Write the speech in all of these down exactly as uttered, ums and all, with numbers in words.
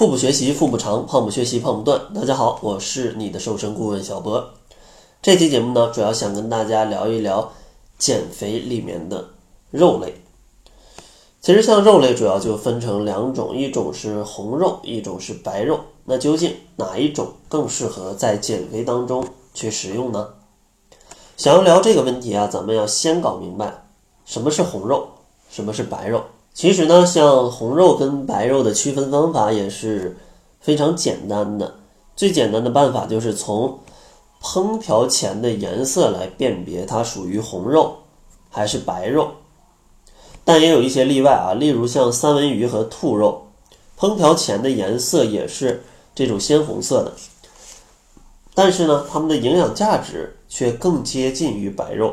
腹部学习腹部长，胖不学习胖不断。大家好，我是你的瘦身顾问小博。这期节目呢，主要想跟大家聊一聊减肥里面的肉类。其实像肉类主要就分成两种，一种是红肉，一种是白肉。那究竟哪一种更适合在减肥当中去食用呢？想要聊这个问题啊，咱们要先搞明白什么是红肉，什么是白肉。其实呢，像红肉跟白肉的区分方法也是非常简单的，最简单的办法就是从烹调前的颜色来辨别它属于红肉还是白肉。但也有一些例外啊，例如像三文鱼和兔肉，烹调前的颜色也是这种鲜红色的，但是呢，它们的营养价值却更接近于白肉。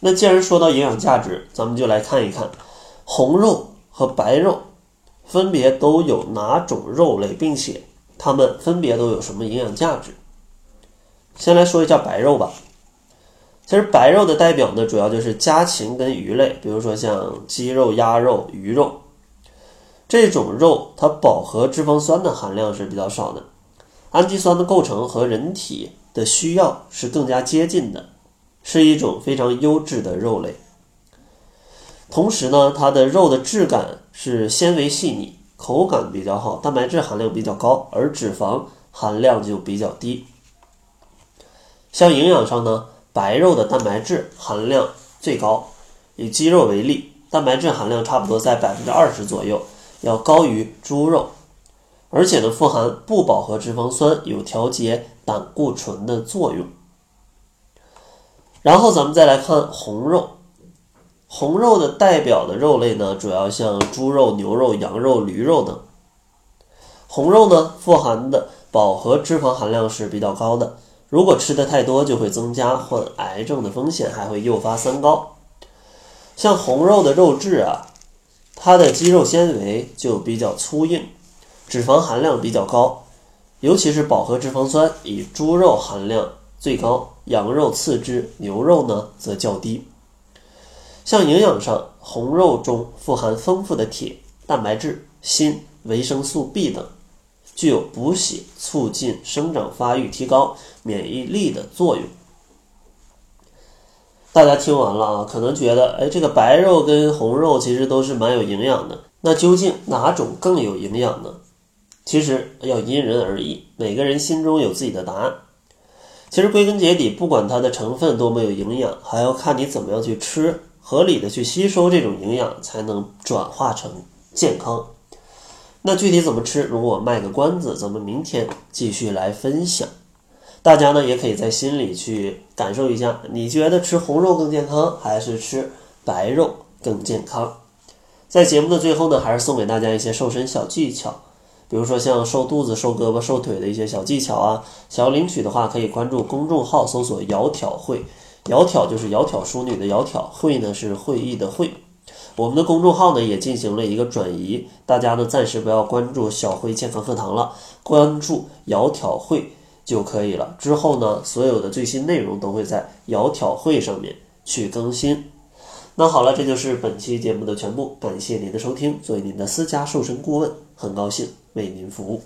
那既然说到营养价值，咱们就来看一看红肉和白肉分别都有哪种肉类，并且它们分别都有什么营养价值。先来说一下白肉吧。其实白肉的代表呢，主要就是家禽跟鱼类，比如说像鸡肉、鸭肉、鱼肉，这种肉它饱和脂肪酸的含量是比较少的，氨基酸的构成和人体的需要是更加接近的，是一种非常优质的肉类。同时呢，它的肉的质感是纤维细腻，口感比较好，蛋白质含量比较高，而脂肪含量就比较低。像营养上呢，白肉的蛋白质含量最高，以鸡肉为例，蛋白质含量差不多在 百分之二十 左右，要高于猪肉，而且呢，富含不饱和脂肪酸，有调节胆固醇的作用。然后咱们再来看红肉。红肉的代表的肉类呢，主要像猪肉、牛肉、羊肉、驴肉等。红肉呢，富含的饱和脂肪含量是比较高的，如果吃的太多，就会增加患癌症的风险，还会诱发三高。像红肉的肉质啊，它的肌肉纤维就比较粗硬，脂肪含量比较高，尤其是饱和脂肪酸，以猪肉含量最高，羊肉次之，牛肉呢则较低。像营养上，红肉中富含丰富的铁、蛋白质、锌、维生素 B 等，具有补血、促进生长发育、提高免疫力的作用。大家听完了啊，可能觉得哎，这个白肉跟红肉其实都是蛮有营养的，那究竟哪种更有营养呢？其实要因人而异，每个人心中有自己的答案。其实归根结底，不管它的成分多么有营养，还要看你怎么样去吃，合理的去吸收这种营养，才能转化成健康。那具体怎么吃，容我卖个关子，咱们明天继续来分享。大家呢也可以在心里去感受一下，你觉得吃红肉更健康，还是吃白肉更健康？在节目的最后呢，还是送给大家一些瘦身小技巧，比如说像瘦肚子、瘦胳膊、瘦腿的一些小技巧啊。想要领取的话，可以关注公众号，搜索窈窕会。窈窕就是窈窕淑女的窈窕，会呢是会议的会。我们的公众号呢也进行了一个转移，大家呢暂时不要关注小辉健康课堂了，关注窈窕会就可以了。之后呢，所有的最新内容都会在窈窕会上面去更新。那好了，这就是本期节目的全部，感谢您的收听。作为您的私家瘦身顾问，很高兴为您服务。